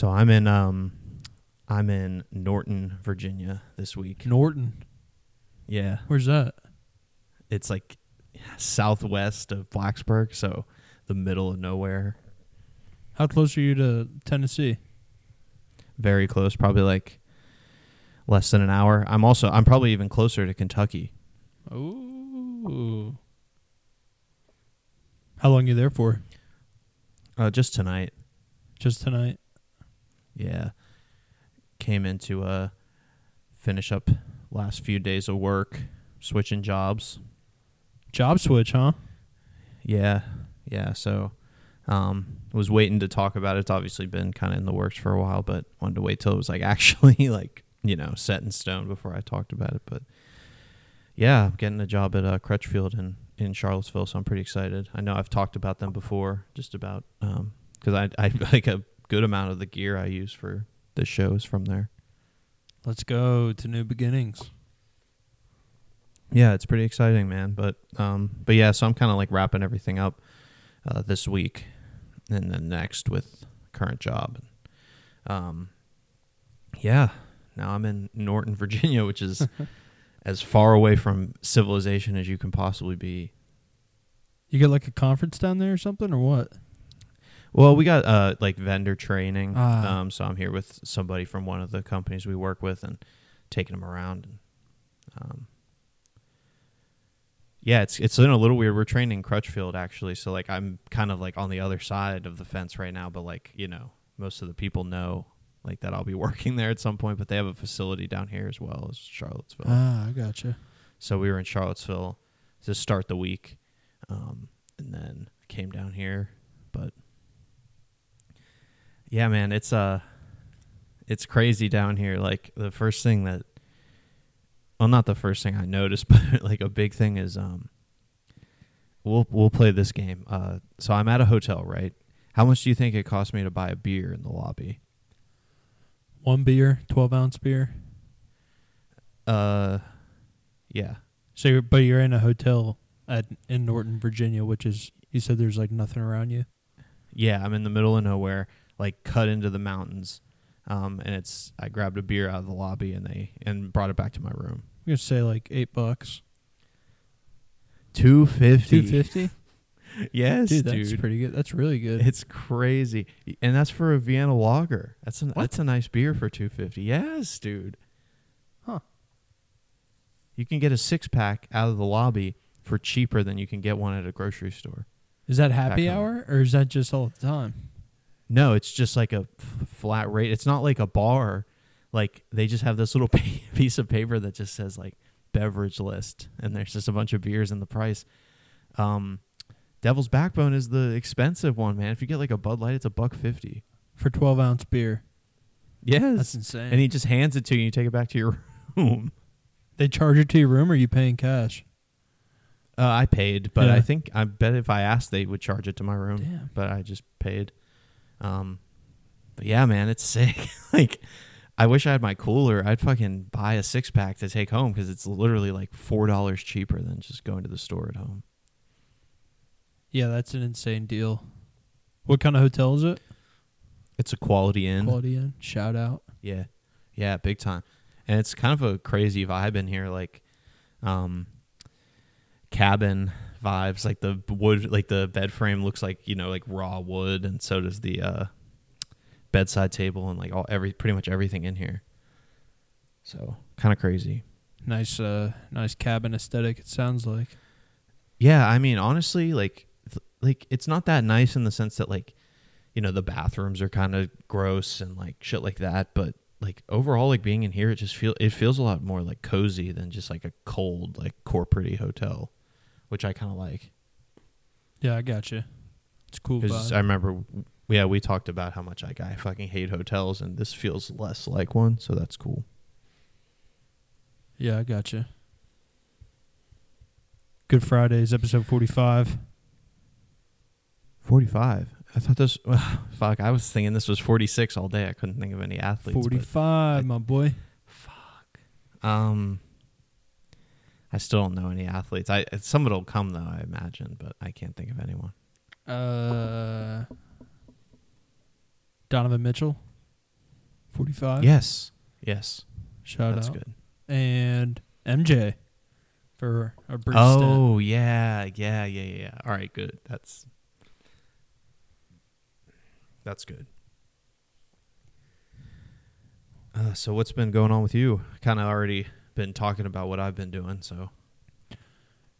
So I'm in Norton, Virginia this week. Norton? Yeah. Where's that? It's like southwest of Blacksburg, so the middle of nowhere. How close are you to Tennessee? Very close, probably like less than an hour. I'm probably even closer to Kentucky. Ooh. How long are you there for? Just tonight. Just tonight? Yeah. Came in to finish up last few days of work, switching jobs. Job switch, huh? Yeah. Yeah, so was waiting to talk about it. It's obviously been kind of in the works for a while, but wanted to wait till it was like actually like, you know, set in stone before I talked about it. But yeah, I'm getting a job at Crutchfield in Charlottesville, so I'm pretty excited. I know I've talked about them before, just about because I like a good amount of the gear I use for the shows from there. Let's go to new beginnings. Yeah, it's pretty exciting, man. But yeah, so I'm kind of like wrapping everything up this week and then next with current job. Yeah, now I'm in Norton, Virginia, which is as far away from civilization as you can possibly be. You get like a conference down there or something, or what? Well, we got like vendor training. So I'm here with somebody from one of the companies we work with and taking them around. And, yeah, it's been a little weird. We're training Crutchfield actually, so like I'm kind of like on the other side of the fence right now. But like, you know, most of the people know like that I'll be working there at some point. But they have a facility down here as well as Charlottesville. Ah, I gotcha. So we were in Charlottesville to start the week, and then came down here. But yeah, man, it's crazy down here. Like the first thing that. Well, not the first thing I noticed, but like a big thing is we'll play this game. So I'm at a hotel, right? How much do you think it cost me to buy a beer in the lobby? One beer, 12-ounce beer. Yeah. So, you're in a hotel in Norton, Virginia, which is you said there's like nothing around you. Yeah, I'm in the middle of nowhere, like cut into the mountains. And I grabbed a beer out of the lobby and brought it back to my room. I'm gonna say like $8. $2.50 $2.50 Yes, dude. That's pretty good. That's really good. It's crazy, and that's for a Vienna lager. That's a nice beer for $2.50 Yes, dude. Huh? You can get a 6-pack out of the lobby for cheaper than you can get one at a grocery store. Is that happy hour or is that just all the time? No, it's just like a flat rate. It's not like a bar. Like they just have this little piece of paper that just says like beverage list, and there's just a bunch of beers in the price. Devil's Backbone is the expensive one, man. If you get like a Bud Light, it's $1.50 for 12-ounce beer. Yes, that's insane. And he just hands it to you. And you take it back to your room. They charge it to your room, or are you paying cash? I paid, but yeah. I bet if I asked, they would charge it to my room. Damn. But I just paid. But yeah, man, it's sick. Like, I wish I had my cooler. I'd fucking buy a 6-pack to take home because it's literally like $4 cheaper than just going to the store at home. Yeah, that's an insane deal. What kind of hotel is it? It's a Quality Inn. Quality Inn. Shout out. Yeah. Yeah, big time. And it's kind of a crazy vibe in here, like, cabin vibes, like the wood, like the bed frame looks like, you know, like raw wood, and so does the bedside table and like pretty much everything in here. So kind of crazy. Nice, nice cabin aesthetic. It sounds like. Yeah, I mean, honestly, like it's not that nice in the sense that like, you know, the bathrooms are kind of gross and like shit like that. But like overall, like being in here, it feels a lot more like cozy than just like a cold like corporate-y hotel. Which I kind of like. Yeah, I gotcha. It's cool. Because I remember, yeah, we talked about how much I fucking hate hotels, and this feels less like one, so that's cool. Yeah, I gotcha. Good Fridays, episode 45. 45? I thought this... fuck, I was thinking this was 46 all day. I couldn't think of any athletes. 45, my boy. Fuck. I still don't know any athletes. Some of it'll come though, I imagine, but I can't think of anyone. Donovan Mitchell? 45. Yes. Shout out. That's good. And MJ for a brief stint. Oh, yeah. All right, good. That's good. So what's been going on with you? Kind of already been talking about what I've been doing, so.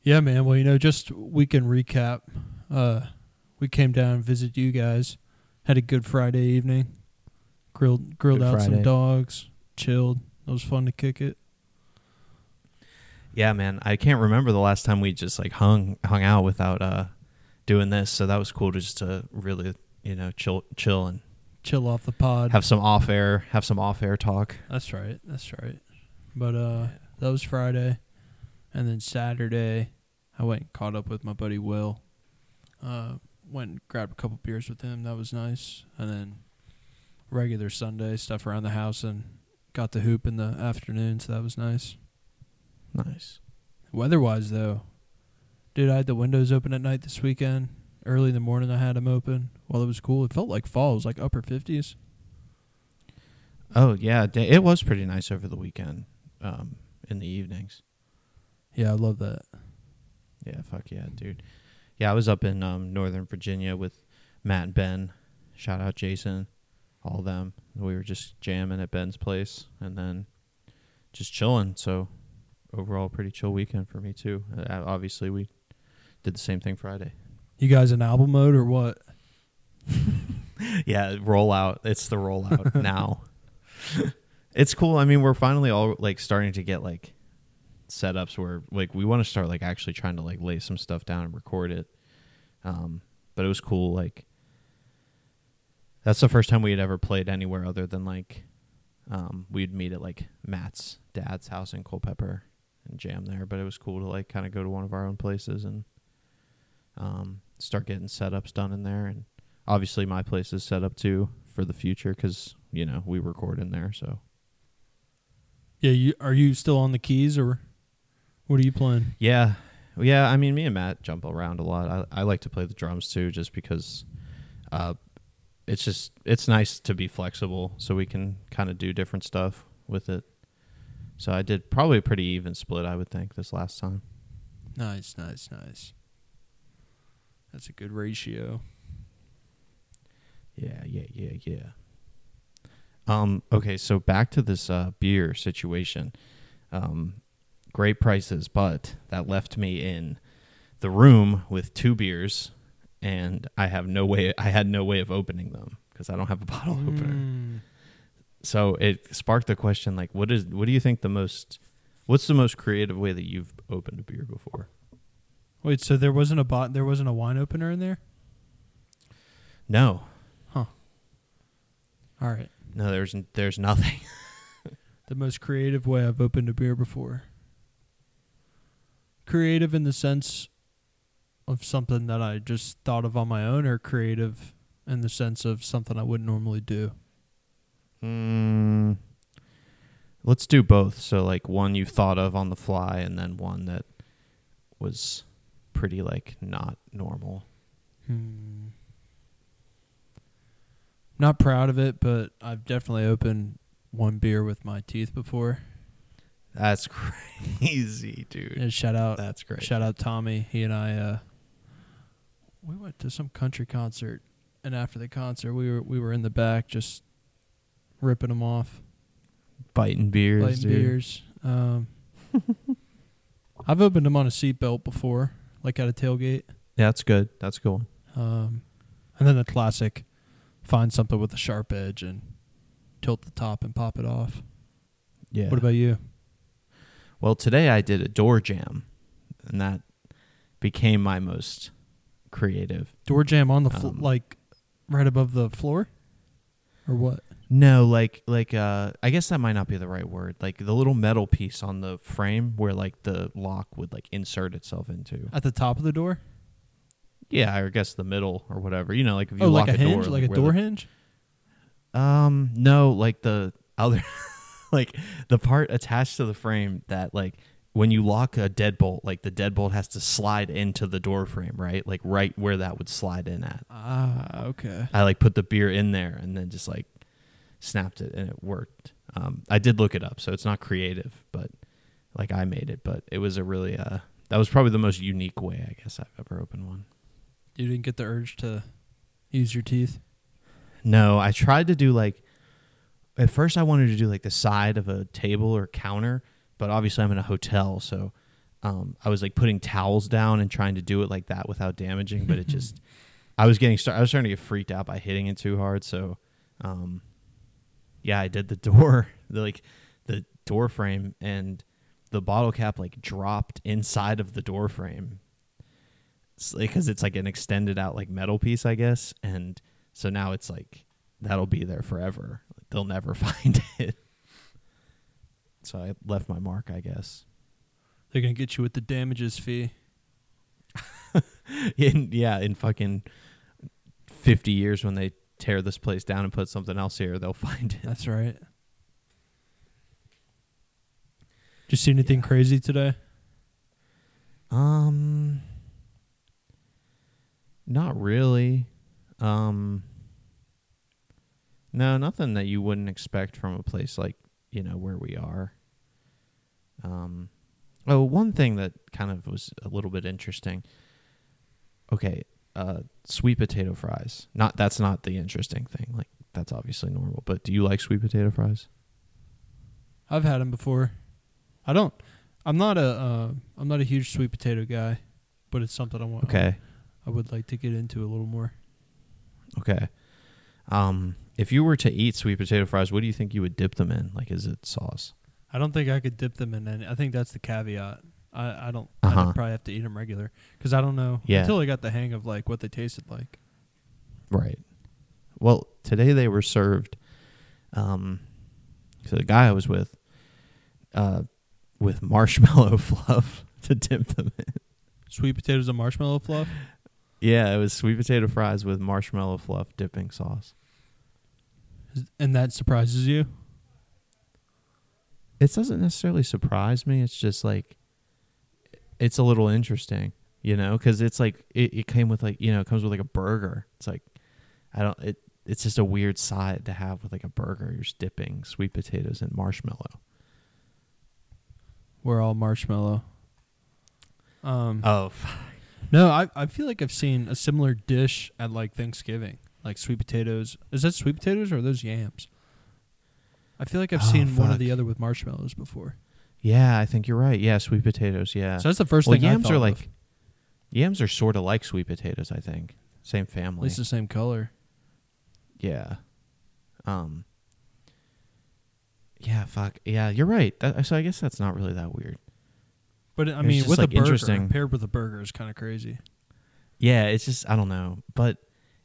Yeah, man. Well, just weekend recap. We came down and visited you guys. Had a good Friday evening. Grilled out some dogs. Chilled. It was fun to kick it. Yeah, man. I can't remember the last time we just like hung out without doing this. So that was cool to just to really, chill and chill off the pod. Have some off air talk. That's right. But that was Friday. And then Saturday, I went and caught up with my buddy Will. Went and grabbed a couple beers with him. That was nice. And then regular Sunday stuff around the house and got to hoop in the afternoon, so that was nice. Nice. Weather-wise, though, dude, I had the windows open at night this weekend. Early in the morning, I had them open. Well, it was cool. It felt like fall. It was like upper 50s. Oh, yeah. It was pretty nice over the weekend in the evenings. Yeah, I love that. Yeah, fuck yeah, dude. Yeah, I was up in Northern Virginia with Matt and Ben. Shout out Jason, all of them. We were just jamming at Ben's place and then just chilling. So overall, pretty chill weekend for me too. Obviously, we did the same thing Friday. You guys in album mode or what? Yeah, rollout. It's the rollout now. It's cool. I mean, we're finally all like starting to get like setups where like we want to start like actually trying to like lay some stuff down and record it, but it was cool. Like that's the first time we had ever played anywhere other than like we'd meet at like Matt's dad's house in Culpeper and jam there, but it was cool to like kind of go to one of our own places and start getting setups done in there. And obviously my place is set up too for the future because we record in there. So yeah, are you still on the keys or what are you playing? Yeah. I mean, me and Matt jump around a lot. I like to play the drums too, just because it's nice to be flexible, so we can kind of do different stuff with it. So I did probably a pretty even split, I would think, this last time. Nice. That's a good ratio. Yeah. Okay, so back to this beer situation. Great prices, but that left me in the room with two beers, and I had no way of opening them because I don't have a bottle opener. So it sparked the question, like, what's the most creative way that you've opened a beer before? Wait, so there wasn't a wine opener in there? No. Huh. All right. No, there's nothing. The most creative way I've opened a beer before. Creative in the sense of something that I just thought of on my own, or creative in the sense of something I wouldn't normally do? Let's do both. So, like, one you thought of on the fly and then one that was pretty, like, not normal. Not proud of it, but I've definitely opened one beer with my teeth before. That's crazy, dude. And that's great. Shout out Tommy. He and I, we went to some country concert, and after the concert, we were in the back just ripping them off, biting beers. I've opened them on a seatbelt before, like at a tailgate. Yeah, that's good. That's cool. And then the classic. Find something with a sharp edge and tilt the top and pop it off. Yeah. What about you? Well, today I did a door jam, and that became my most creative. Door jam on the like right above the floor, or what? No, like I guess that might not be the right word. Like the little metal piece on the frame where like the lock would like insert itself into. At the top of the door? Yeah, I guess the middle or whatever. Like if you lock like a hinge, door, like a door hinge. No, like the other, like the part attached to the frame that like when you lock a deadbolt, like the deadbolt has to slide into the door frame, right? Like right where that would slide in at. Ah, okay. I like put the beer in there and then just like snapped it and it worked. I did look it up, so it's not creative, but like I made it, but it was a really, that was probably the most unique way I guess I've ever opened one. You didn't get the urge to use your teeth? No, I tried to do like, at first I wanted to do like the side of a table or counter, but obviously I'm in a hotel, so I was like putting towels down and trying to do it like that without damaging, but it just, I was starting to get freaked out by hitting it too hard, so yeah, I did the door frame, and the bottle cap like dropped inside of the door frame because it's like an extended out like metal piece, I guess, and so now it's like that'll be there forever. They'll never find it. So I left my mark, I guess. They're gonna get you with the damages fee. in fucking 50 years when they tear this place down and put something else here, they'll find it. That's right. Did you see anything crazy today? Not really. No, nothing that you wouldn't expect from a place like, you know, where we are. One thing that kind of was a little bit interesting. Okay, sweet potato fries. That's not the interesting thing. Like, that's obviously normal. But do you like sweet potato fries? I've had them before. I'm not a huge sweet potato guy, but it's something I would like to get into a little more. Okay. If you were to eat sweet potato fries, what do you think you would dip them in? Like, is it sauce? I don't think I could dip them in any. I think that's the caveat. I'd probably have to eat them regular because I don't know until I got the hang of like what they tasted like. Right. Well, today they were served. So the guy I was with marshmallow fluff to dip them in. Sweet potatoes and marshmallow fluff? Yeah, it was sweet potato fries with marshmallow fluff dipping sauce. And that surprises you? It doesn't necessarily surprise me. It's just like, it's a little interesting, you know, because it's like, it came with like, you know, it comes with like a burger. It's like, it's just a weird side to have with like a burger. You're just dipping sweet potatoes and marshmallow. We're all marshmallow. No, I feel like I've seen a similar dish at like Thanksgiving, like sweet potatoes. Is that sweet potatoes or are those yams? I feel like I've seen one or the other with marshmallows before. Yeah, I think you're right. Yeah, sweet potatoes, yeah. So that's the first thing yams I thought are like, of. Yams are sort of like sweet potatoes, I think. Same family. It's the same color. Yeah. Yeah, you're right. So I guess that's not really that weird. But, I mean, with like a burger, paired with a burger is kind of crazy. Yeah, it's just, I don't know. But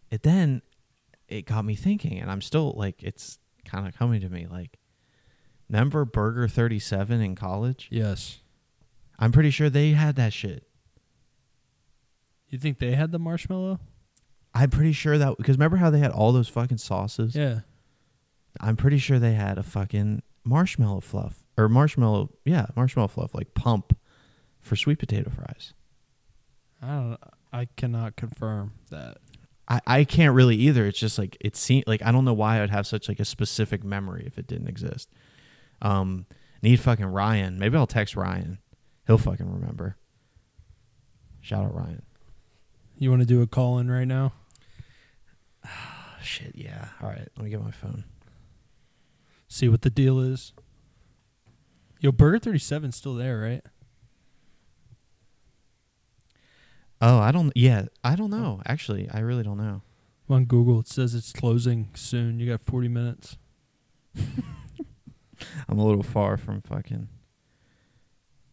it got me thinking, and I'm still, like, it's kind of coming to me. Like, remember Burger 37 in college? Yes. I'm pretty sure they had that shit. You think they had the marshmallow? I'm pretty sure that, because remember how they had all those fucking sauces? Yeah. I'm pretty sure they had a fucking marshmallow fluff, or marshmallow fluff, like pump. For sweet potato fries. I cannot confirm that. I can't really either. It's just like it seemed like I don't know why I'd have such like a specific memory if it didn't exist. Need fucking Ryan. Maybe I'll text Ryan. He'll fucking remember. Shout out Ryan. You want to do a call in right now? Shit, yeah. All right, let me get my phone. See what the deal is. Yo, Burger 37's still there, right? Oh, I don't know. Actually, I really don't know. On Google, it says it's closing soon. You got 40 minutes. I'm a little far from fucking.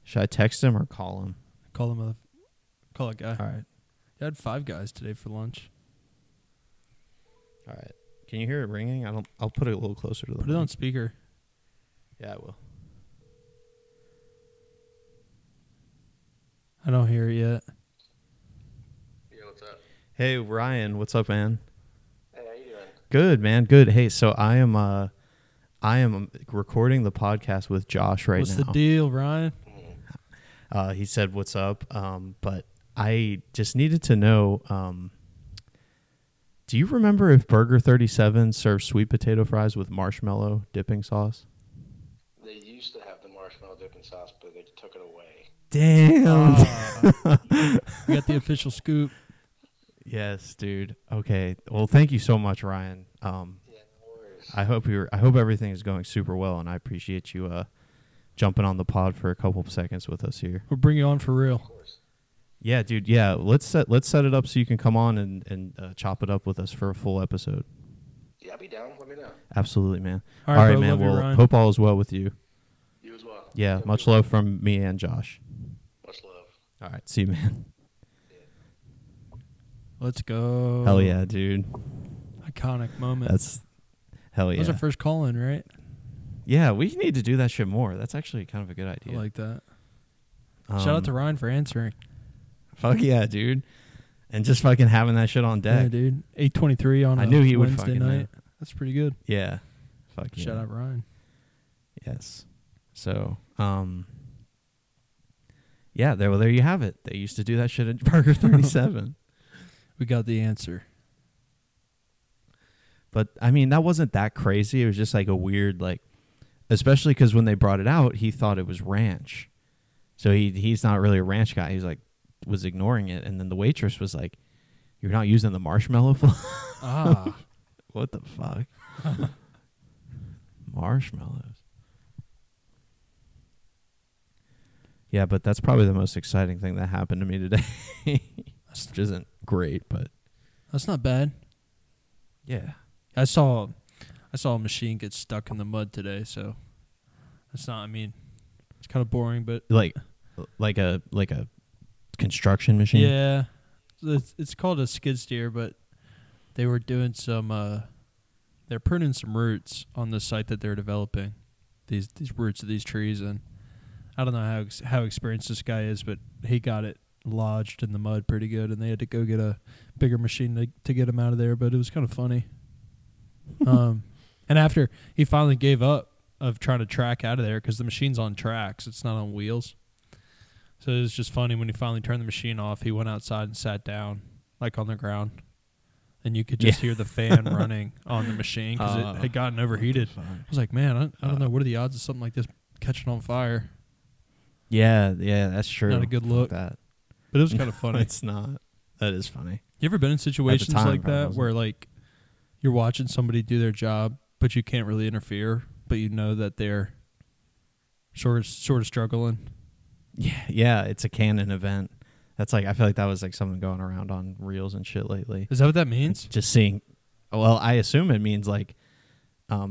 Should I text him or call him? Call a guy. All right. I had 5 guys today for lunch. All right. Can you hear it ringing? I'll put it a little closer to the Put it on speaker. Yeah, I will. I don't hear it yet. Hey, Ryan, what's up, man? Hey, how you doing? Good, man, good. Hey, so I am recording the podcast with Josh right now. What's the deal, Ryan? He said, what's up? But I just needed to know, Do you remember if Burger 37 served sweet potato fries with marshmallow dipping sauce? They used to have the marshmallow dipping sauce, but they took it away. Damn. We got the official scoop. Yes, dude. Okay. Well, thank you so much, Ryan. Yeah, no worries. I hope everything is going super well, and I appreciate you jumping on the pod for a couple of seconds with us here. We'll bring you on for real. Of course. Yeah, dude. Yeah, let's set it up so you can come on and chop it up with us for a full episode. Yeah, I'll be down. Let me know. Absolutely, man. All right, bro, man. Well, hope all is well with you. You as well. Yeah, love much you. Love from me and Josh. Much love. All right, see you, man. Let's go. Hell yeah, dude. Iconic moment. That's hell yeah. That was our first call in, right? Yeah, we need to do that shit more. That's actually kind of a good idea. I like that. Shout out to Ryan for answering. Fuck yeah, dude. And just fucking having that shit on deck. Yeah, dude. 8:23 on Wednesday night. That's pretty good. Yeah. Fuck yeah. Shout out Ryan. Yes. So, yeah, there you have it. They used to do that shit at Burger 37. We got the answer. But, I mean, that wasn't that crazy. It was just like a weird, like, especially because when they brought it out, he thought it was ranch. So he's not really a ranch guy. He's like, was ignoring it. And then the waitress was like, you're not using the marshmallow flour? Ah. What the fuck? Marshmallows. Yeah, but that's probably the most exciting thing that happened to me today. Which isn't great, but that's not bad. Yeah, I saw a machine get stuck in the mud today, so that's not. I mean, it's kind of boring, but like a construction machine. Yeah, it's called a skid steer, but they were doing some. They're pruning some roots on the site that they're developing. These roots of these trees, and I don't know how experienced this guy is, but he got it lodged in the mud pretty good, and they had to go get a bigger machine to get him out of there, but it was kind of funny. And after he finally gave up of trying to track out of there, because the machine's on tracks, it's not on wheels, so it was just funny when he finally turned the machine off. He went outside and sat down like on the ground, and you could just hear the fan running on the machine because it had gotten overheated. I was like, man, I don't know, what are the odds of something like this catching on fire? Yeah, that's true. Not a good look. That. But it was kind of funny. It's not. That is funny. You ever been in situations like that where, like, you're watching somebody do their job, but you can't really interfere, but you know that they're sort of struggling? Yeah, it's a Canon event. That's like, I feel like that was like something going around on reels and shit lately. Is that what that means? Just seeing. Well, I assume it means like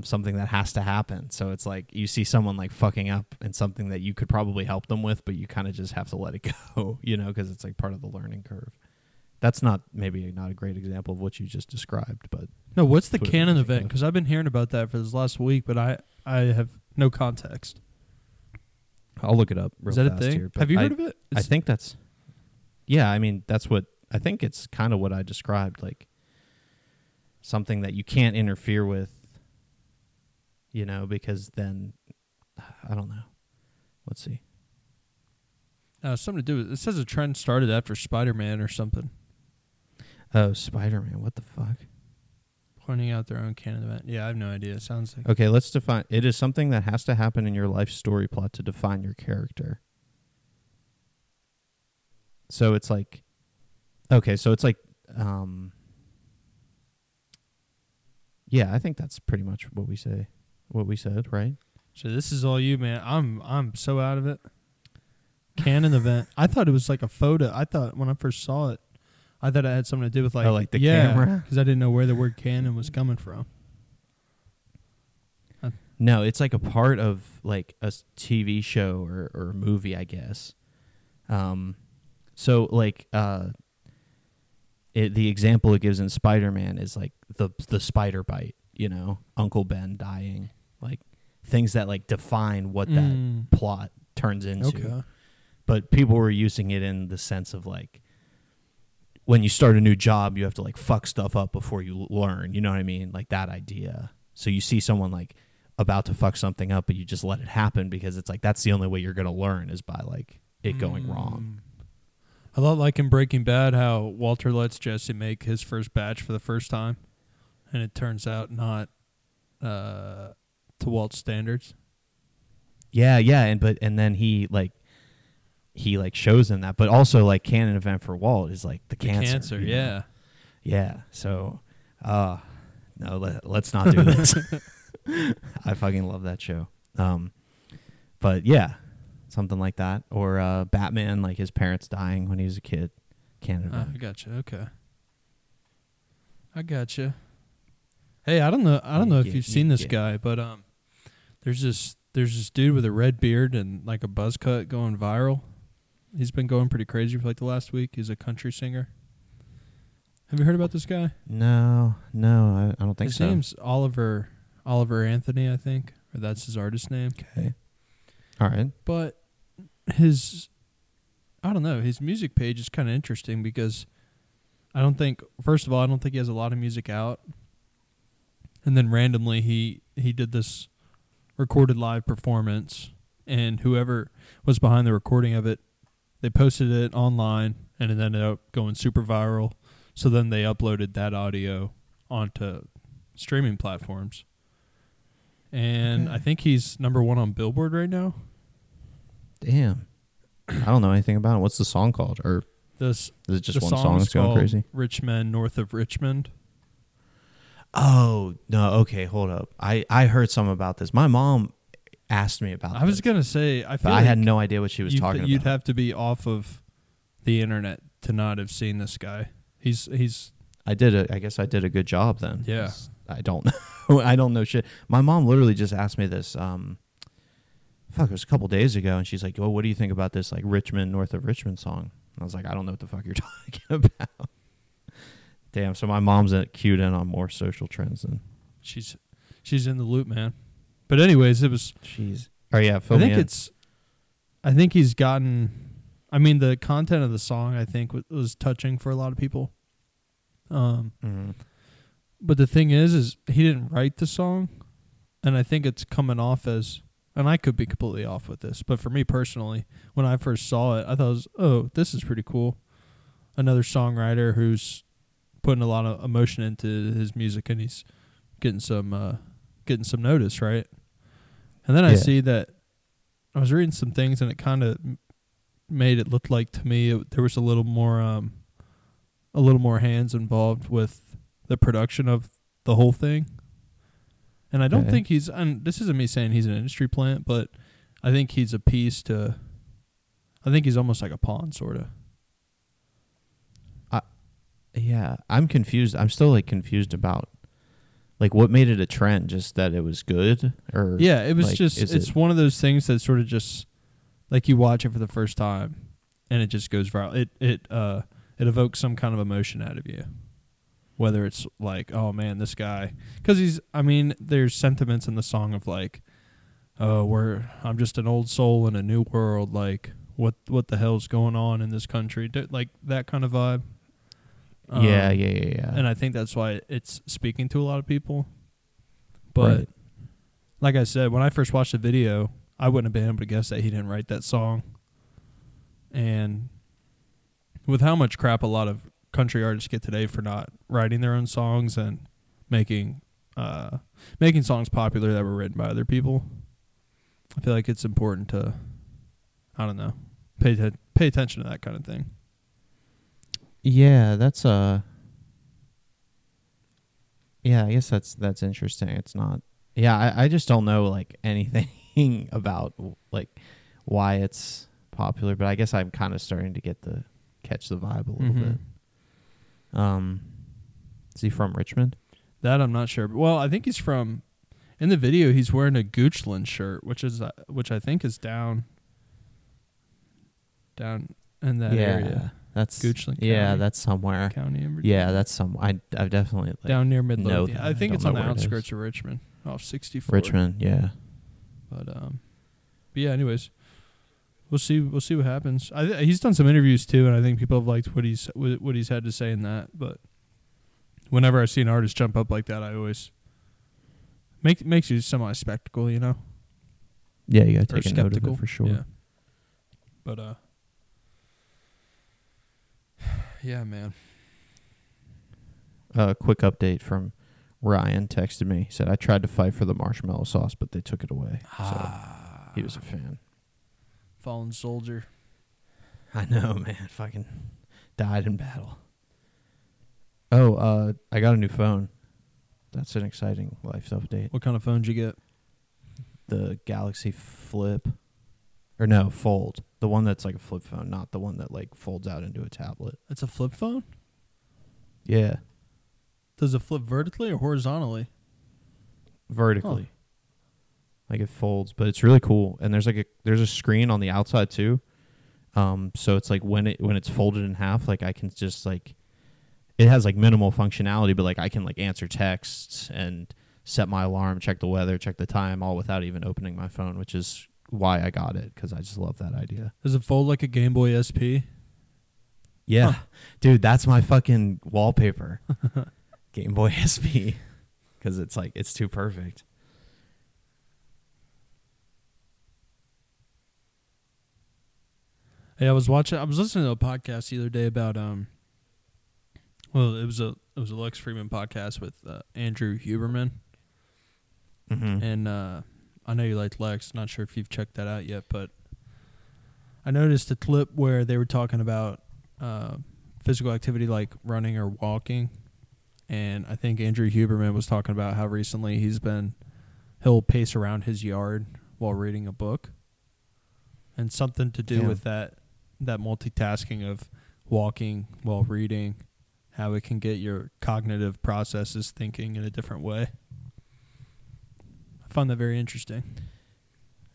something that has to happen. So it's like you see someone like fucking up and something that you could probably help them with, but you kind of just have to let it go, you know, because it's like part of the learning curve. That's not a great example of what you just described, but no, what's the Canon event? Because I've been hearing about that for this last week, but I have no context. I'll look it up. Is that a thing? Have you heard of it? I think that's. Yeah, I mean that's what I think. It's kind of what I described, like something that you can't interfere with. You know, because then, I don't know. Let's see. Something to do with it. It says a trend started after Spider-Man or something. Oh, Spider-Man. What the fuck? Pointing out their own canon event. Yeah, I have no idea. It sounds like... Okay, let's define... It is something that has to happen in your life story plot to define your character. So it's like... Okay, so it's like... Yeah, I think that's pretty much what we say. What we said, right? So this is all you, man. I'm so out of it. Canon event. I thought it was like a photo. I thought when I first saw it, I thought it had something to do with like the camera, because I didn't know where the word Canon was coming from. No, it's like a part of like a TV show or movie, I guess. So like the example it gives in Spider-Man is like the spider bite, you know, Uncle Ben dying. Like things that like define what that plot turns into. Okay. But people were using it in the sense of like when you start a new job, you have to like fuck stuff up before you learn. You know what I mean? Like that idea. So you see someone like about to fuck something up, but you just let it happen because it's like that's the only way you're going to learn is by like it going wrong. A lot like in Breaking Bad, how Walter lets Jesse make his first batch for the first time, and it turns out not to Walt's standards. Yeah, and then he shows him that, but also like canon event for Walt is like the cancer, yeah, yeah. So, no, let's not do this. I fucking love that show. But yeah, something like that, or Batman, like his parents dying when he was a kid. Canon event. I gotcha. Okay, I gotcha. Hey, I don't know if you've seen this guy, but there's this dude with a red beard and like a buzz cut going viral. He's been going pretty crazy for like the last week. He's a country singer. Have you heard about this guy? No, I don't think so. His name's Oliver Anthony, I think, or that's his artist name. Okay. All right. But his music page is kind of interesting because I don't think he has a lot of music out. And then randomly he did this recorded live performance, and whoever was behind the recording of it, they posted it online, and it ended up going super viral. So then they uploaded that audio onto streaming platforms. And okay. I think he's number 1 on Billboard right now. Damn. I don't know anything about it. What's the song called? Or this, is it just one song that's going crazy? Rich Men North of Richmond. Oh, no. Okay, hold up. I heard something about this. My mom asked me about this. I was going to say, I had no idea what she was talking about. You'd have to be off of the internet to not have seen this guy. I guess I did a good job then. Yeah. I don't know shit. My mom literally just asked me this it was a couple days ago, and she's like, "Well, what do you think about this like Richmond North of Richmond song?" And I was like, "I don't know what the fuck you're talking about." Damn, so my mom's cued in on more social trends than she's in the loop, man. But anyways, it was jeez. Oh yeah, fill me in. I think he's gotten, I mean, the content of the song, I think, was touching for a lot of people. But the thing is he didn't write the song, and I think it's coming off as, and I could be completely off with this, but for me personally, when I first saw it, I thought, this is pretty cool. Another songwriter who's putting a lot of emotion into his music, and he's getting some notice, right? And then I see that I was reading some things, and it kind of made it look like to me there was a little more hands involved with the production of the whole thing. And I don't think he's, and this isn't me saying he's an industry plant, but I think he's a piece to, I think he's almost like a pawn, sort of. Yeah, I'm confused. I'm still like confused about like what made it a trend, just that it was good, or yeah, it was like, just it's one of those things that sort of just like you watch it for the first time and it just goes viral. It evokes some kind of emotion out of you, whether it's like, oh man, this guy, because there's sentiments in the song of like, oh, I'm just an old soul in a new world, like what the hell's going on in this country, like that kind of vibe. Yeah. And I think that's why it's speaking to a lot of people. But like I said, when I first watched the video, I wouldn't have been able to guess that he didn't write that song. And with how much crap a lot of country artists get today for not writing their own songs and making songs popular that were written by other people, I feel like it's important to, I don't know, pay attention to that kind of thing. Yeah, that's I guess that's interesting. It's not. Yeah, I just don't know like anything about like why it's popular, but I guess I'm kind of starting to catch the vibe a little bit. Is he from Richmond? That I'm not sure. Well, I think he's from. In the video, he's wearing a Goochland shirt, which I think is down in that area. That's Goochland County. Yeah, that's somewhere. County in Virginia. Yeah, that's some. I definitely like, down near Midlothian. I think it's on the outskirts of Richmond, off 64. Richmond, yeah. But yeah. Anyways, we'll see what happens. He's done some interviews too, and I think people have liked what he's had to say in that. But whenever I see an artist jump up like that, I always makes you semi-spectacle, you know. Yeah, you gotta take a note of it for sure. Yeah. But Yeah, man. A quick update from Ryan texted me. He said, I tried to fight for the marshmallow sauce, but they took it away. So he was a fan. Fallen soldier. I know, man. Fucking died in battle. Oh, I got a new phone. That's an exciting life update. What kind of phone did you get? The Galaxy Flip. Or no, Fold. The one that's like a flip phone, not the one that like folds out into a tablet. It's a flip phone? Yeah. Does it flip vertically or horizontally? Vertically. Huh. Like it folds, but it's really cool. And there's like there's a screen on the outside too. So it's like when it's folded in half, like I can just like, it has like minimal functionality, but like I can like answer texts and set my alarm, check the weather, check the time, all without even opening my phone, which is why I got it, because I just love that idea. Does it fold like a Game Boy SP? Yeah. Huh. Dude, that's my fucking wallpaper. Game Boy SP. Because it's like, it's too perfect. Hey, I was listening to a podcast the other day about, well, it was a Lex Fridman podcast with Andrew Huberman. Mm-hmm. And, I know you like Lex. Not sure if you've checked that out yet, but I noticed a clip where they were talking about physical activity like running or walking, and I think Andrew Huberman was talking about how recently he'll pace around his yard while reading a book, and something to do with that multitasking of walking while reading, how it can get your cognitive processes thinking in a different way. I found that very interesting.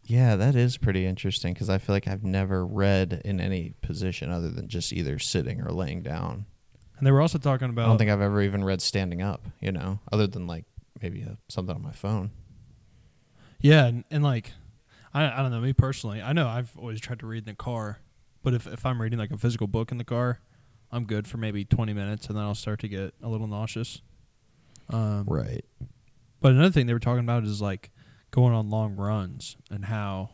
Yeah, that is pretty interesting because I feel like I've never read in any position other than just either sitting or laying down. And they were also talking about... I don't think I've ever even read standing up, you know, other than like maybe something on my phone. Yeah, and like, I don't know, me personally, I know I've always tried to read in the car, but if I'm reading like a physical book in the car, I'm good for maybe 20 minutes and then I'll start to get a little nauseous. Right. But another thing they were talking about is like going on long runs and how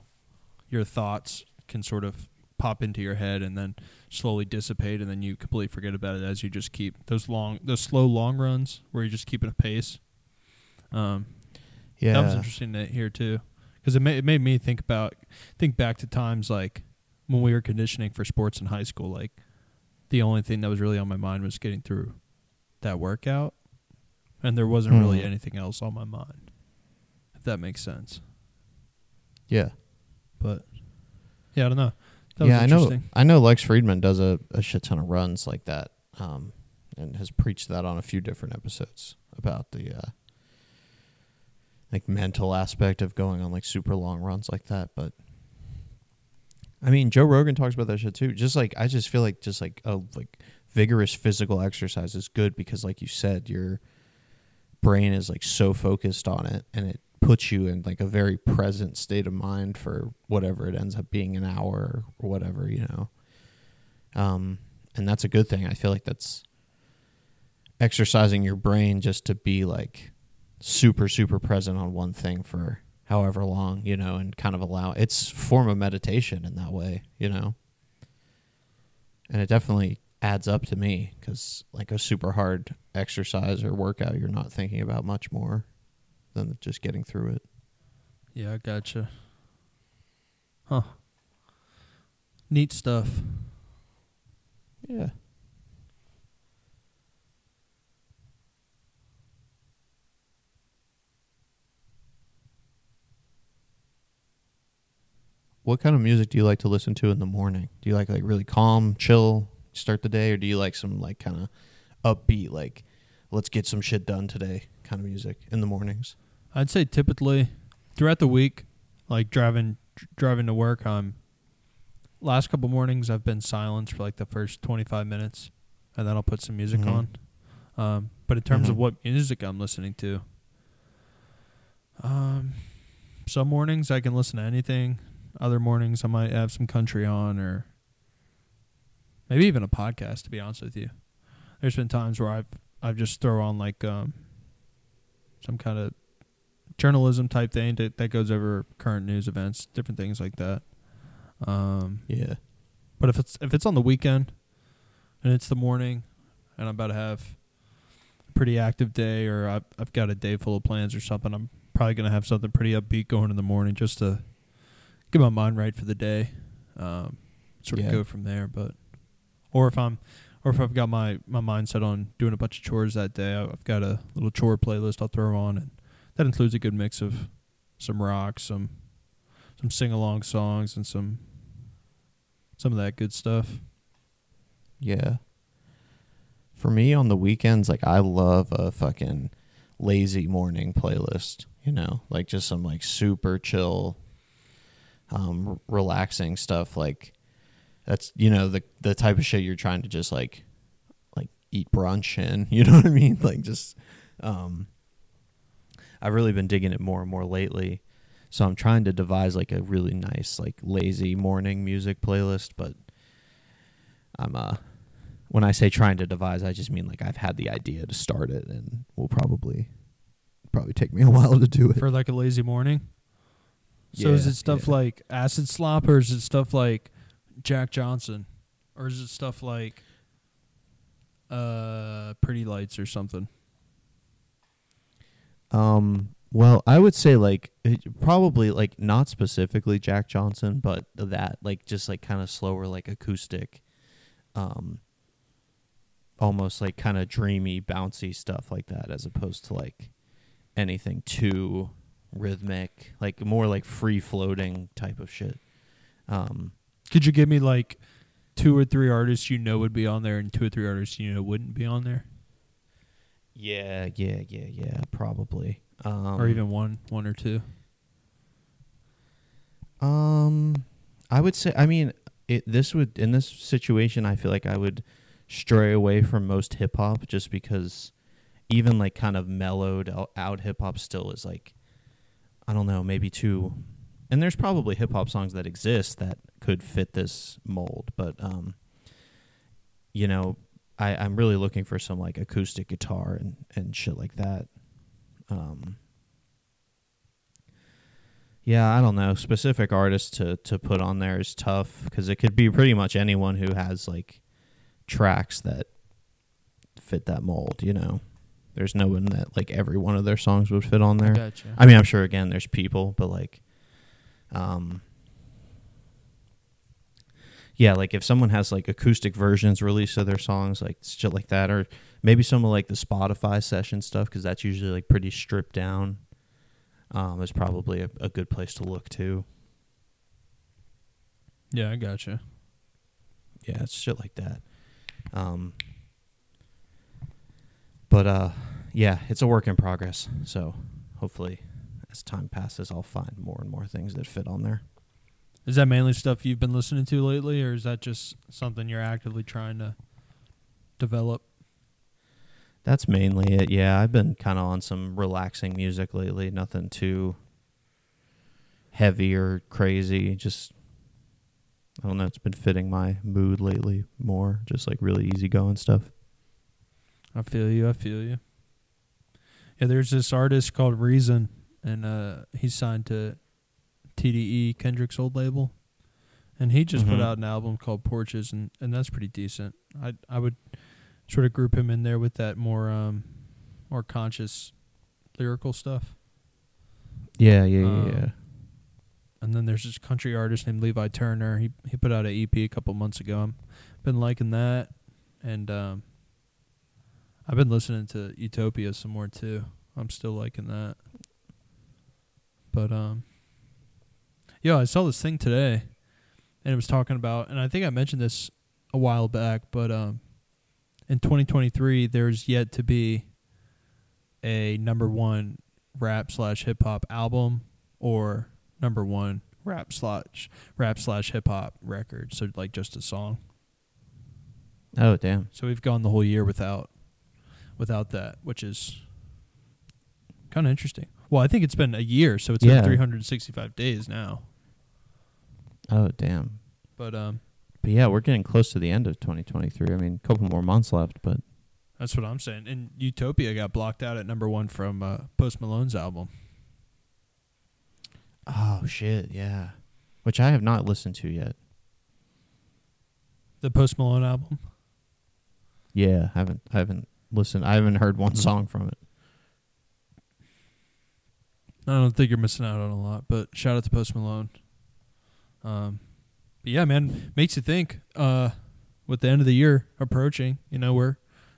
your thoughts can sort of pop into your head and then slowly dissipate and then you completely forget about it as you just keep those slow long runs where you just keep it a pace. Yeah, that was interesting to hear too because it made me think back to times like when we were conditioning for sports in high school. Like the only thing that was really on my mind was getting through that workout. And there wasn't really anything else on my mind, if that makes sense. Yeah. But, yeah, I don't know. That was interesting. I know Lex Fridman does a shit ton of runs like that and has preached that on a few different episodes about the like mental aspect of going on like super long runs like that. But, I mean, Joe Rogan talks about that shit too. Just like, I just feel like vigorous physical exercise is good because like you said, you're... brain is like so focused on it and it puts you in like a very present state of mind for whatever it ends up being, an hour or whatever, you know. And that's a good thing. I feel like that's exercising your brain just to be like super, super present on one thing for however long, you know, and kind of it's form of meditation in that way, you know. And it definitely adds up to me because like a super hard exercise or workout, you're not thinking about much more than just getting through it. Yeah, I gotcha. Huh. Neat stuff. Yeah. What kind of music do you like to listen to in the morning? Do you like really calm, chill, start the day, or do you like some like kind of upbeat, like let's get some shit done today kind of music in the mornings? I'd say typically throughout the week, like driving to work, last couple mornings I've been silenced for like the first 25 minutes and then I'll put some music on. But in terms of what music I'm listening to, some mornings I can listen to anything. Other mornings I might have some country on, or maybe even a podcast, to be honest with you. There's been times where I've just throw on like some kind of journalism type thing that goes over current news events, different things like that. But if it's on the weekend, and it's the morning, and I'm about to have a pretty active day, or I've got a day full of plans or something, I'm probably going to have something pretty upbeat going in the morning just to get my mind right for the day, sort of go from there. But if I've got my mindset on doing a bunch of chores that day, I've got a little chore playlist I'll throw on, and that includes a good mix of some rock, some sing-along songs, and some of that good stuff. Yeah. For me, on the weekends, like, I love a fucking lazy morning playlist, you know? Like, just some, like, super chill, relaxing stuff, like... That's, you know, the type of shit you're trying to just like eat brunch in, you know what I mean? Like just, I've really been digging it more and more lately. So I'm trying to devise like a really nice, like lazy morning music playlist. But I'm, when I say trying to devise, I just mean like I've had the idea to start it and will probably take me a while to do it. For like a lazy morning? So yeah, is it stuff like Acid Slop, or is it stuff like Jack Johnson, or is it stuff like Pretty Lights or something? Well, I would say like probably like not specifically Jack Johnson, but that like just like kind of slower, like acoustic, almost like kind of dreamy, bouncy stuff like that, as opposed to like anything too rhythmic, like more like free floating type of shit. Could you give me like 2 or 3 artists you know would be on there and 2 or 3 artists you know wouldn't be on there? Yeah, probably. Or even one or two. I would say, I mean, in this situation, I feel like I would stray away from most hip hop, just because even like kind of mellowed out hip hop still is like, I don't know, maybe too. And there's probably hip-hop songs that exist that could fit this mold, but, you know, I'm really looking for some, like, acoustic guitar and shit like that. Yeah, I don't know. Specific artists to put on there is tough, because it could be pretty much anyone who has, like, tracks that fit that mold, you know? There's no one that, like, every one of their songs would fit on there. Gotcha. I mean, I'm sure, again, there's people, but, like... yeah, like if someone has like acoustic versions released of their songs, like shit like that, or maybe some of like the Spotify session stuff, because that's usually like pretty stripped down, is probably a good place to look to. Yeah, I gotcha. Yeah, it's shit like that. But yeah, it's a work in progress, so hopefully as time passes, I'll find more and more things that fit on there. Is that mainly stuff you've been listening to lately, or is that just something you're actively trying to develop? That's mainly it, yeah. I've been kind of on some relaxing music lately, nothing too heavy or crazy. Just, I don't know, it's been fitting my mood lately more, just like really easygoing stuff. I feel you. Yeah, there's this artist called Reason. And he's signed to TDE, Kendrick's old label. And he just put out an album called Porches, and that's pretty decent. I would sort of group him in there with that more conscious lyrical stuff. Yeah. And then there's this country artist named Levi Turner. He put out an EP a couple months ago. I've been liking that. And I've been listening to Utopia some more, too. I'm still liking that. But, yeah, I saw this thing today, and it was talking about, and I think I mentioned this a while back, but in 2023, there's yet to be a #1 rap/hip-hop album or #1 rap/hip-hop record, so like just a song. Oh, damn. So we've gone the whole year without that, which is kind of interesting. Well, I think it's been a year, so it's been 365 days now. Oh, damn. But yeah, we're getting close to the end of 2023. I mean, a couple more months left, but... That's what I'm saying. And Utopia got blocked out at #1 from Post Malone's album. Oh, shit, yeah. Which I have not listened to yet. The Post Malone album? Yeah, I haven't listened. I haven't heard one song from it. I don't think you're missing out on a lot, but shout out to Post Malone. But yeah, man, makes you think. With the end of the year approaching, we're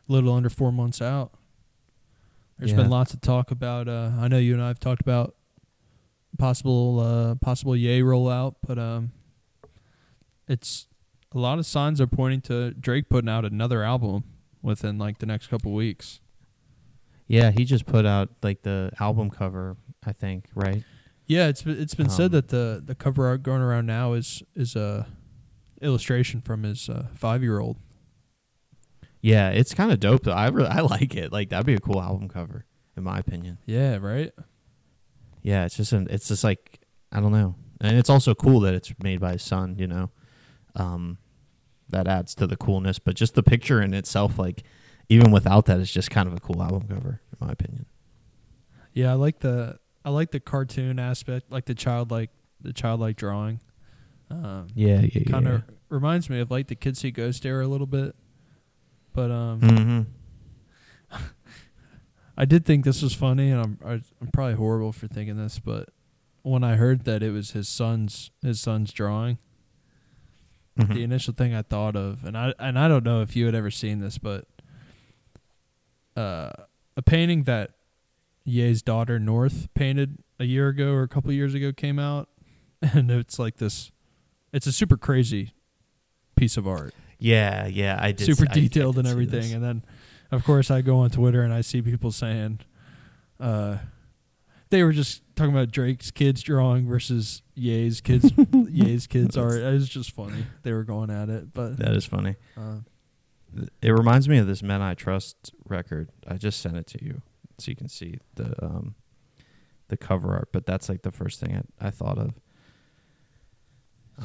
a little under 4 months out. There's been lots of talk about. I know you and I have talked about possible Yay rollout, but it's a lot of signs are pointing to Drake putting out another album within like the next couple weeks. Yeah, he just put out like the album cover, I think, right? Yeah, it's been said that the cover art going around now is a illustration from his 5-year-old. Yeah, it's kind of dope though. I like it. Like that'd be a cool album cover, in my opinion. Yeah, right. Yeah, it's just like I don't know, and it's also cool that it's made by his son. That adds to the coolness. But just the picture in itself, like even without that, it's just kind of a cool album cover, in my opinion. Yeah, I like the cartoon aspect, like the childlike drawing. Kind of reminds me of like the Kids See Ghosts era a little bit, but I did think this was funny, and I'm probably horrible for thinking this, but when I heard that it was his son's drawing, the initial thing I thought of, and I don't know if you had ever seen this, but a painting that Ye's daughter North painted a year ago or a couple years ago came out, and it's like this. It's a super crazy piece of art. Yeah, I did. Super detailed and everything. And then, of course, I go on Twitter and I see people saying they were just talking about Drake's kids drawing versus Ye's kids art. It was just funny. They were going at it, but that is funny. It reminds me of this Men I Trust record. I just sent it to you so you can see the cover art. But that's like the first thing I thought of.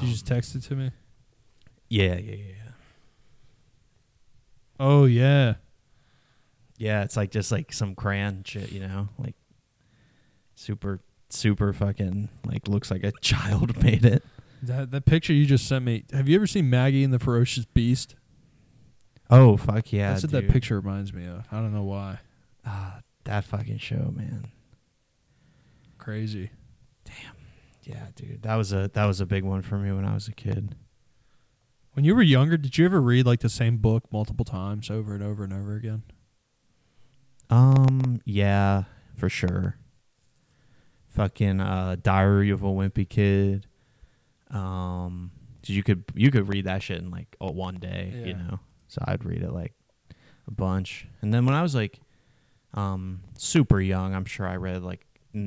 You just text it to me? Yeah. Oh, yeah. Yeah, it's like just like some crayon shit, Like super, super fucking, like looks like a child made it. That picture you just sent me, have you ever seen Maggie and the Ferocious Beast? Oh, fuck yeah, that's what dude. That picture reminds me of. I don't know why. That fucking show, man. Crazy. Damn. Yeah, dude, that was a big one for me when I was a kid. When you were younger, did you ever read like the same book multiple times over and over and over again? Yeah, for sure. Fucking Diary of a Wimpy Kid. 'Cause you could read that shit in like one day, So I'd read it like a bunch. And then when I was like super young, I'm sure I read like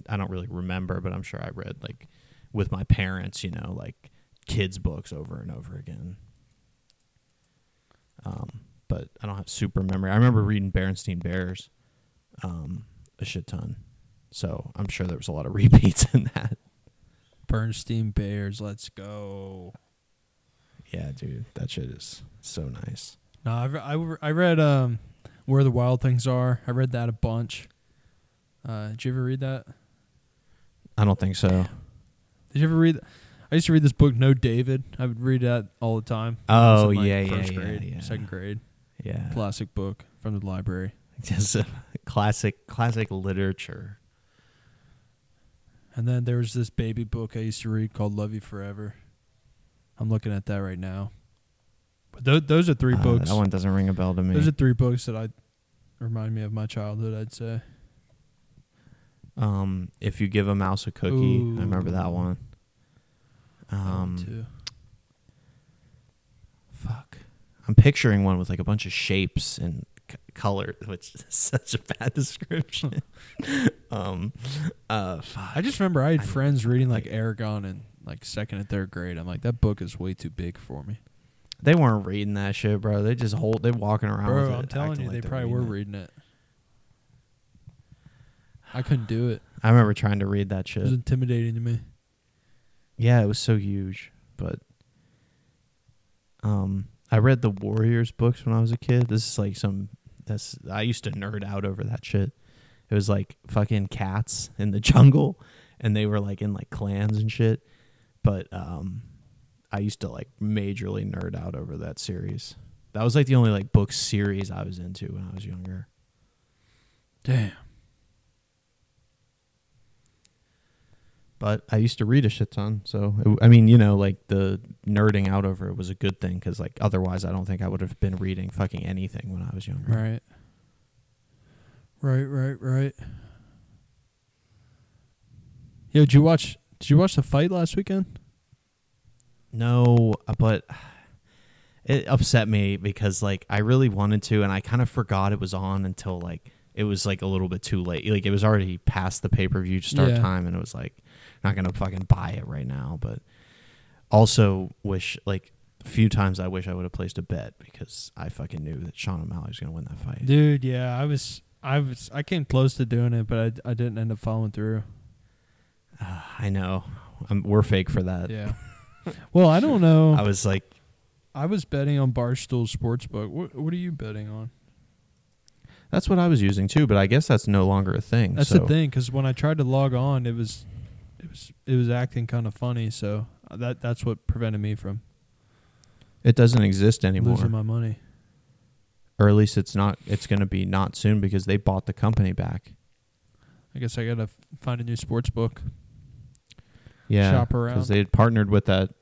I don't really remember, but I'm sure I read like. With my parents, like kids' books over and over again. But I don't have super memory. I remember reading Bernstein Bears a shit ton. So I'm sure there was a lot of repeats in that. Bernstein Bears, let's go. Yeah, dude, that shit is so nice. No, I read Where the Wild Things Are. I read that a bunch. Did you ever read that? I don't think so. Yeah. Did you ever read? I used to read this book, No David. I would read that all the time. Oh, like first grade, second grade. Yeah. Classic book from the library. Just classic literature. And then there was this baby book I used to read called Love You Forever. I'm looking at that right now. But those are three books. That one doesn't ring a bell to me. Those are three books that remind me of my childhood, I'd say. If You Give a Mouse a Cookie. Ooh. I remember that one. Too. Fuck. I'm picturing one with like a bunch of shapes and color, which is such a bad description. Fuck. I just remember I had friends reading like Aragon in like second and third grade. I'm like, that book is way too big for me. They weren't reading that shit, bro. They just they're walking around with it. I'm telling you, like they probably were reading it. I couldn't do it. I remember trying to read that shit. It was intimidating to me. Yeah, it was so huge. But I read the Warriors books when I was a kid. This is like I used to nerd out over that shit. It was like fucking cats in the jungle, and they were like in like clans and shit. But I used to like majorly nerd out over that series. That was like the only like book series I was into when I was younger. Damn. But I used to read a shit ton, so I mean, you know, like the nerding out over it was a good thing because, like, otherwise, I don't think I would have been reading fucking anything when I was younger. Right. Right. Right. Right. Yo, did you watch? Did you watch the fight last weekend? No, but it upset me because, like, I really wanted to, and I kind of forgot it was on until like it was like a little bit too late. Like it was already past the pay-per-view start time, and it was like. Not gonna fucking buy it right now, but also wish like a few times I wish I would have placed a bet because I fucking knew that Sean O'Malley was gonna win that fight. Dude, yeah, I came close to doing it, but I didn't end up following through. I know, we're fake for that. Yeah. Well, I don't know. I was betting on Barstool Sportsbook. What are you betting on? That's what I was using too, but I guess that's no longer a thing. That's the thing because when I tried to log on, it was acting kind of funny, so that's what prevented me from. It doesn't exist anymore. Losing my money, or at least it's not. It's going to be not soon because they bought the company back. I guess I gotta find a new sports book. Yeah, shop around because they had partnered with that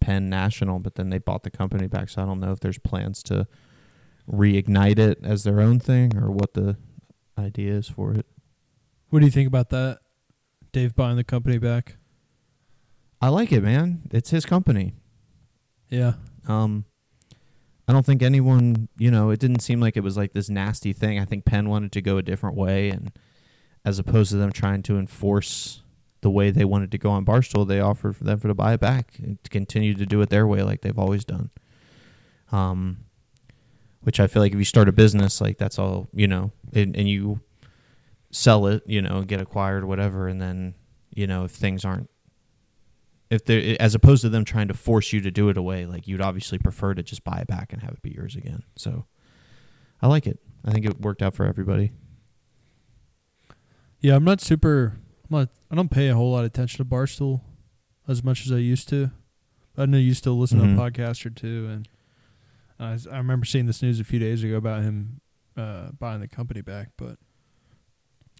Penn National, but then they bought the company back. So I don't know if there's plans to reignite it as their own thing or what the idea is for it. What do you think about that? Dave buying the company back. I like it, man. It's his company. Yeah. I don't think anyone, you know, it didn't seem like it was like this nasty thing. I think Penn wanted to go a different way, and as opposed to them trying to enforce the way they wanted to go on Barstool, they offered for them to buy it back and to continue to do it their way like they've always done. Which I feel like if you start a business, like that's all, you know, and you sell it, you know, get acquired, whatever, and then, you know, if things aren't, if they, as opposed to them trying to force you to do it away, like you'd obviously prefer to just buy it back and have it be yours again. So I like it. I think it worked out for everybody. Yeah, I don't pay a whole lot of attention to Barstool as much as I used to. I know you still listen to a podcast or two, and I remember seeing this news a few days ago about him buying the company back, but.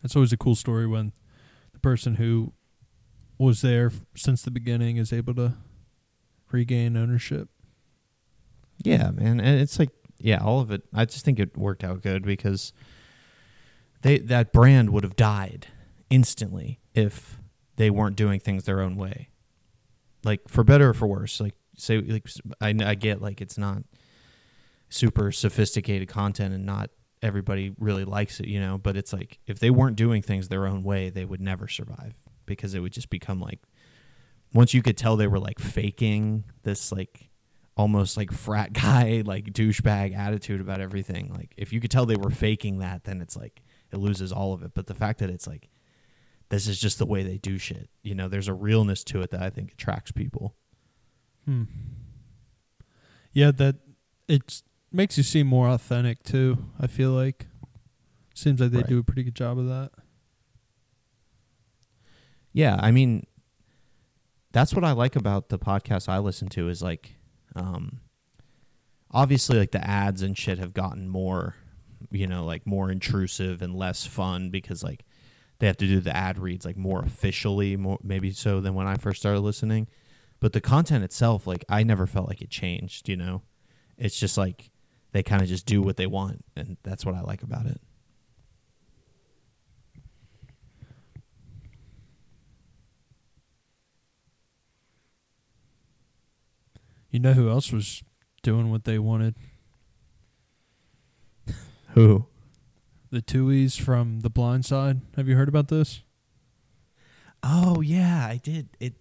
It's always a cool story when the person who was there since the beginning is able to regain ownership. Yeah, man. And it's like, yeah, all of it. I just think it worked out good because that brand would have died instantly if they weren't doing things their own way. Like, for better or for worse. Like, say, like I get, like, it's not super sophisticated content and not everybody really likes it, you know, but it's like if they weren't doing things their own way, they would never survive because it would just become like, once you could tell they were like faking this like almost like frat guy, like douchebag attitude about everything. Like if you could tell they were faking that, then it's like it loses all of it. But the fact that it's like, this is just the way they do shit. You know, there's a realness to it that I think attracts people. Yeah, that it's, makes you seem more authentic too, I feel like. Seems like they do a pretty good job of that. Yeah, I mean, that's what I like about the podcast I listen to is like, obviously like the ads and shit have gotten more, you know, like more intrusive and less fun because like they have to do the ad reads like more officially, more maybe so than when I first started listening. But the content itself, like I never felt like it changed, you know? It's just like, they kind of just do what they want, and that's what I like about it. You know who else was doing what they wanted? Who? The Tuies from The Blind Side. Have you heard about this? Oh yeah, I did. It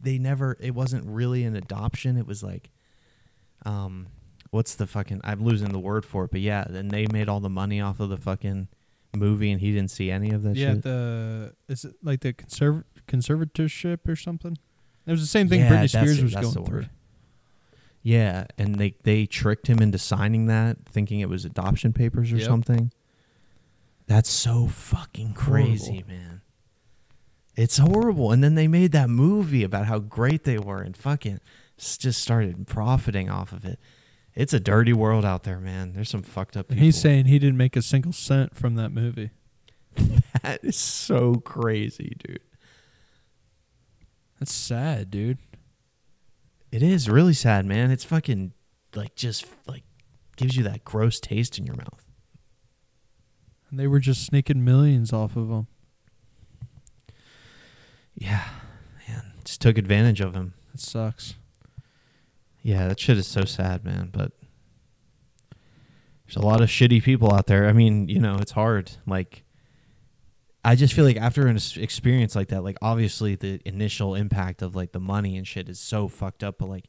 wasn't really an adoption. It was like, what's the fucking... I'm losing the word for it, but yeah. And they made all the money off of the fucking movie, and he didn't see any of that shit. Yeah, is it like the conservatorship or something? It was the same thing Britney Spears was going through. Yeah, and they tricked him into signing that, thinking it was adoption papers or something. That's so fucking crazy, man. It's horrible. And then they made that movie about how great they were and fucking just started profiting off of it. It's a dirty world out there, man. There's some fucked up people. And he's saying he didn't make a single cent from that movie. That is so crazy, dude. That's sad, dude. It is really sad, man. It's fucking like just like gives you that gross taste in your mouth. And they were just sneaking millions off of him. Yeah, man. Just took advantage of him. That sucks. Yeah, that shit is so sad, man. But there's a lot of shitty people out there. I mean, you know, it's hard. Like, I just feel like after an experience like that, like, obviously the initial impact of, like, the money and shit is so fucked up. But, like,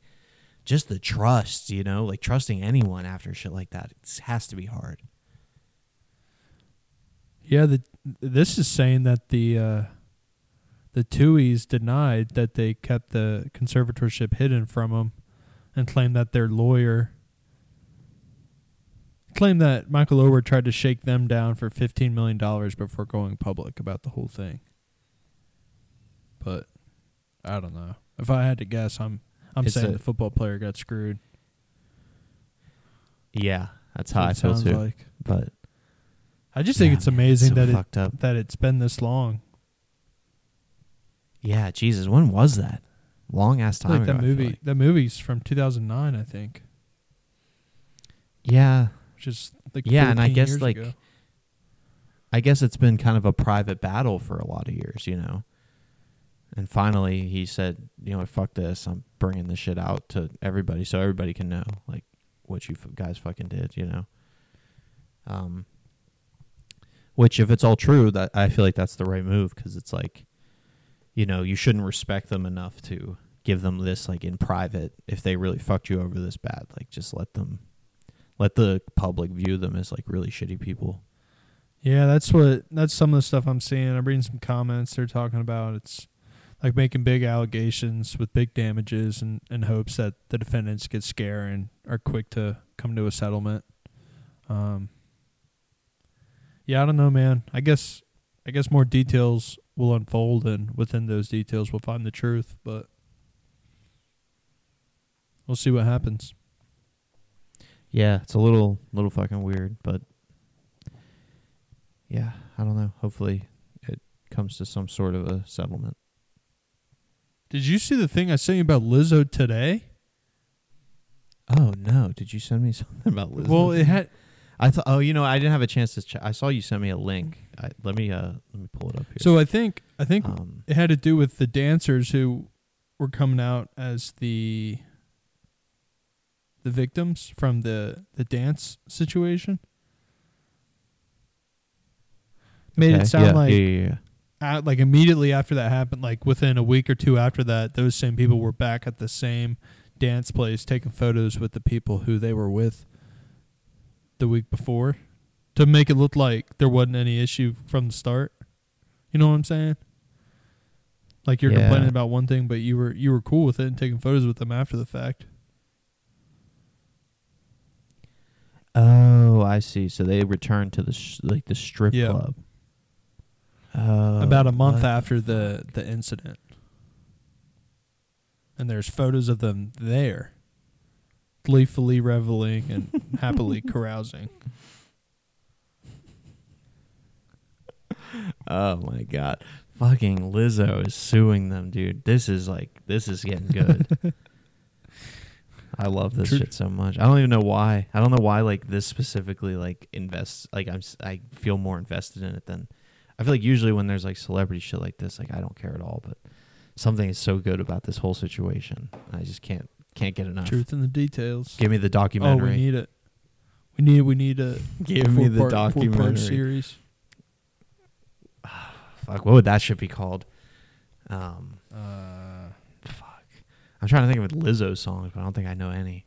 just the trust, you know? Like, trusting anyone after shit like that, it has to be hard. Yeah, this is saying that the TUIs denied that they kept the conservatorship hidden from them. And claimed that Michael Oher tried to shake them down for $15 million before going public about the whole thing. But I don't know. If I had to guess, I'm saying the football player got screwed. Yeah, that's how I feel too. Like. But I just think it's amazing that it's been this long. Yeah, Jesus, when was that? Long ass time ago, that movie's from 2009, I think. Yeah, which is like and I guess like ago. I guess it's been kind of a private battle for a lot of years, you know. And finally, he said, "You know, fuck this. I'm bringing this shit out to everybody, so everybody can know like what you guys fucking did," you know. Which, if it's all true, that I feel like that's the right move because it's like, you know, you shouldn't respect them enough to give them this like in private if they really fucked you over this bad. Like, just let the public view them as like really shitty people. Yeah, that's some of the stuff I'm seeing. I'm reading some comments they're talking about. It's like making big allegations with big damages and in hopes that the defendants get scared and are quick to come to a settlement. Yeah, I don't know, man. I guess more details will unfold, and within those details we'll find the truth, but we'll see what happens. Yeah, it's a little fucking weird, but yeah, I don't know. Hopefully it comes to some sort of a settlement. Did you see the thing I sent you about Lizzo today? Oh, no. Did you send me something about Lizzo? Well, it had... I thought, oh, you know, I didn't have a chance to check. I saw you sent me a link. Let me pull it up here. So I think it had to do with the dancers who were coming out as the victims from the dance situation. Made it sound like immediately after that happened, like within a week or two after that, those same people were back at the same dance place taking photos with the people who they were with the week before, to make it look like there wasn't any issue from the start. You know what I'm saying? Like, you're complaining about one thing, but you were cool with it and taking photos with them after the fact. Oh, I see. So they returned to the strip club. About a month after the incident. And there's photos of them there, gleefully reveling and happily carousing. Oh my God. Fucking Lizzo is suing them, dude. This is getting good. I love this shit so much. I don't even know why. I don't know why like this specifically like invests, like I feel more invested in it than I feel like usually when there's like celebrity shit like this, like I don't care at all, but something is so good about this whole situation. I just can't get enough. Truth in the details. Give me the documentary. Oh, we need it. We need a give me the documentary series. Fuck, what would that shit be called? Fuck. I'm trying to think of Lizzo songs, but I don't think I know any.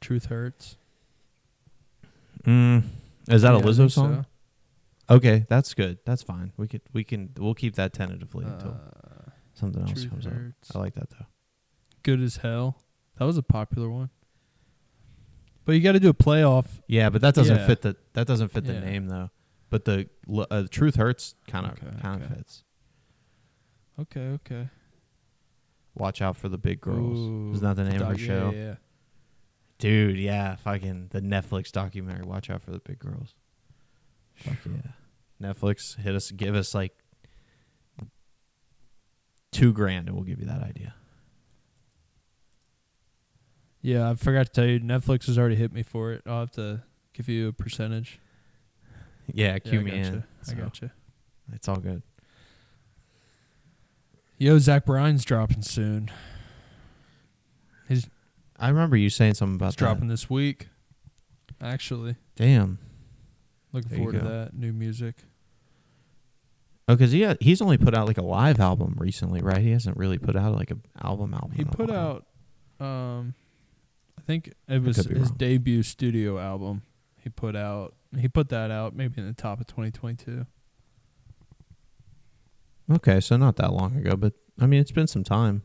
Truth Hurts. Is that a Lizzo song? So. Okay, that's good. That's fine. We'll keep that tentatively until something else comes up. I like that though. Good as Hell. That was a popular one. But you got to do a playoff. Yeah, but that doesn't fit the name though. But the Truth Hurts kind of fits. Okay. Watch Out for the Big Girls. Ooh, is that the name of her show? Yeah. Dude, yeah, fucking the Netflix documentary, Watch Out for the Big Girls. Fuck yeah. Netflix, hit us, give us like $2,000 and we'll give you that idea. Yeah, I forgot to tell you, Netflix has already hit me for it. I'll have to give you a percentage. Yeah, cue me in. I got you. It's all good. Yo, Zach Bryan's dropping soon. I remember you saying something about that. It's dropping this week, actually. Damn. Looking forward to that new music. Oh, because he's only put out like a live album recently, right? He hasn't really put out like an album. He put out, I think it was his debut studio album. He put that out maybe in the top of 2022. Okay, so not that long ago, but I mean, it's been some time.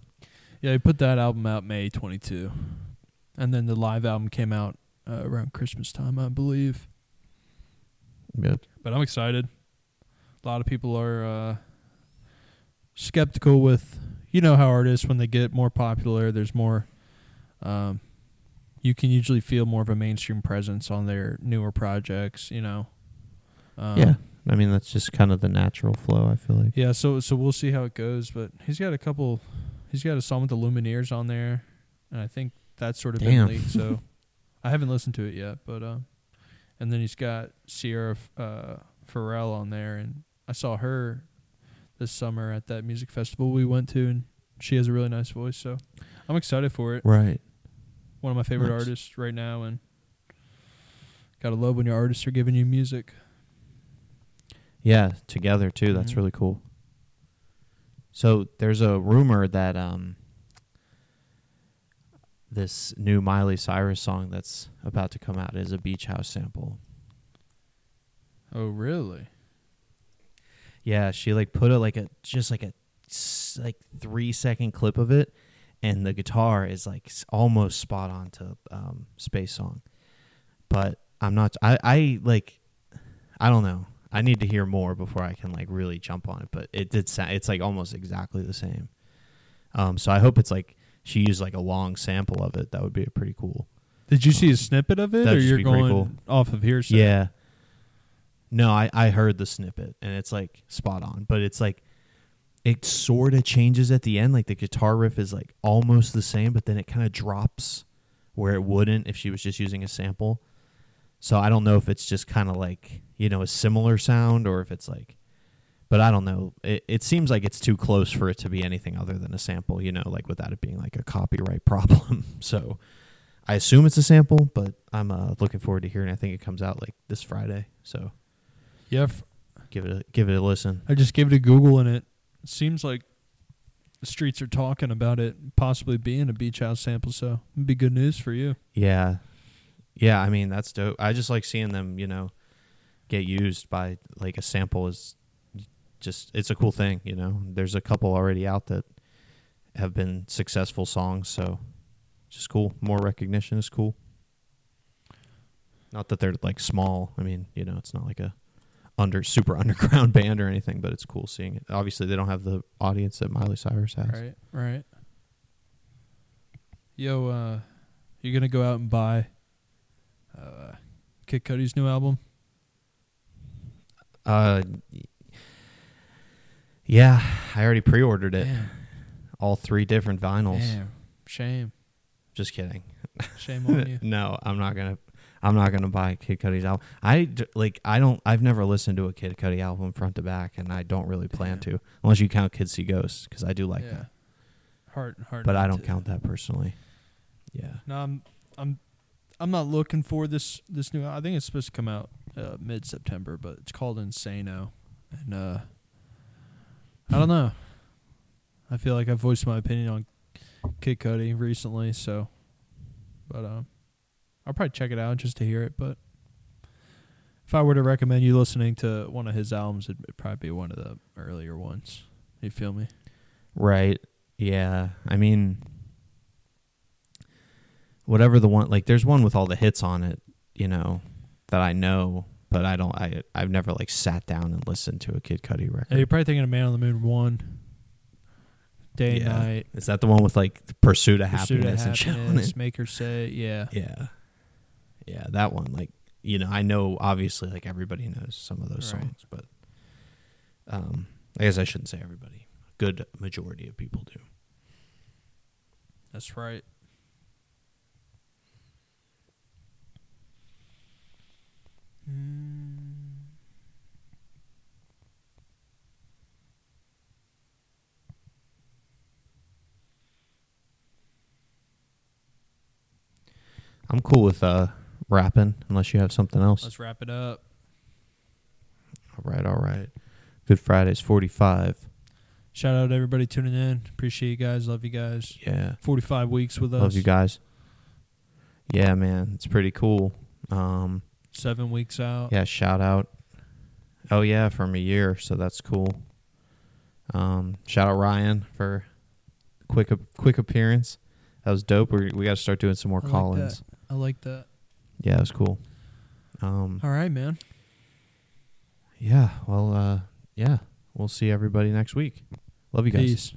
Yeah, he put that album out May 22. And then the live album came out around Christmas time, I believe. Yep. But I'm excited. A lot of people are skeptical with, you know how artists, when they get more popular, there's more, you can usually feel more of a mainstream presence on their newer projects, you know. Yeah, I mean, that's just kind of the natural flow, I feel like. Yeah, so we'll see how it goes, but he's got a song with the Lumineers on there, and I think that's sort of been leaked, so I haven't listened to it yet, but and then he's got Sierra Pharrell on there, and I saw her this summer at that music festival we went to, and she has a really nice voice, so I'm excited for it. Right. One of my favorite artists right now, and gotta love when your artists are giving you music. Yeah, together too. That's really cool. So there's a rumor that this new Miley Cyrus song that's about to come out is a Beach House sample. Oh, really? Yeah, she like put a 3-second clip of it, and the guitar is like almost spot on to Space Song. But I'm not. I don't know. I need to hear more before I can like really jump on it. But it did sound. It's like almost exactly the same. So I hope it's like she used like a long sample of it. That would be pretty cool. Did you see a snippet of it, or you're going off of hearsay? Yeah. No, I heard the snippet, and it's like spot on. But it's like it sort of changes at the end. Like the guitar riff is like almost the same, but then it kind of drops where it wouldn't if she was just using a sample. So I don't know if it's just kind of like, you know, a similar sound, or if it's like, but I don't know. It seems like it's too close for it to be anything other than a sample, you know, like without it being like a copyright problem. So I assume it's a sample, but I'm looking forward to hearing. I think it comes out like this Friday. So yeah, give it a listen. I just gave it a Google, and it seems like the streets are talking about it possibly being a Beach House sample. So it'd be good news for you. Yeah. Yeah, I mean, that's dope. I just like seeing them, you know, get used by like a sample is just, it's a cool thing, you know. There's a couple already out that have been successful songs, so just cool. More recognition is cool. Not that they're like small. I mean, you know, it's not like a super underground band or anything, but it's cool seeing it. Obviously, they don't have the audience that Miley Cyrus has. Right. Yo, you're going to go out and buy Kid Cudi's new album? Yeah, I already pre-ordered it. Damn. All 3 different vinyls. Damn. Shame. Just kidding. Shame on you. No, I'm not gonna buy Kid Cudi's album. I've never listened to a Kid Cudi album front to back, and I don't really plan to, unless you count Kids See Ghosts, because I do like that. Hard. But I don't count that personally. Yeah. No, I'm not looking for this new. I think it's supposed to come out mid-September, but it's called Insano, and I don't know. I feel like I've voiced my opinion on Kid Cudi recently, so, but I'll probably check it out just to hear it. But if I were to recommend you listening to one of his albums, it'd probably be one of the earlier ones. You feel me? Right. Yeah. I mean, whatever the one, like there's one with all the hits on it, you know, that I know, but I've never like sat down and listened to a Kid Cudi record. Yeah, you're probably thinking of Man on the Moon 1. Day and Night. Is that the one with like Pursuit of Happiness and shit? Make Her Say, yeah, that one. Like, you know, I know obviously like everybody knows some of those songs, but I guess I shouldn't say everybody. A good majority of people do. That's right. I'm cool with wrapping, unless you have something else. Let's wrap it up. All right. Good Friday's 45. Shout out to everybody tuning in. Appreciate you guys. Love you guys. Yeah. 45 weeks with us. Love you guys. Yeah, man. It's pretty cool. 7 weeks out. Yeah, shout out. Oh, yeah, from a year, so that's cool. Shout out Ryan for quick appearance. That was dope. We got to start doing some more call-ins. I like that. Yeah, it was cool. All right, man. Yeah, well, we'll see everybody next week. Love you guys. Peace.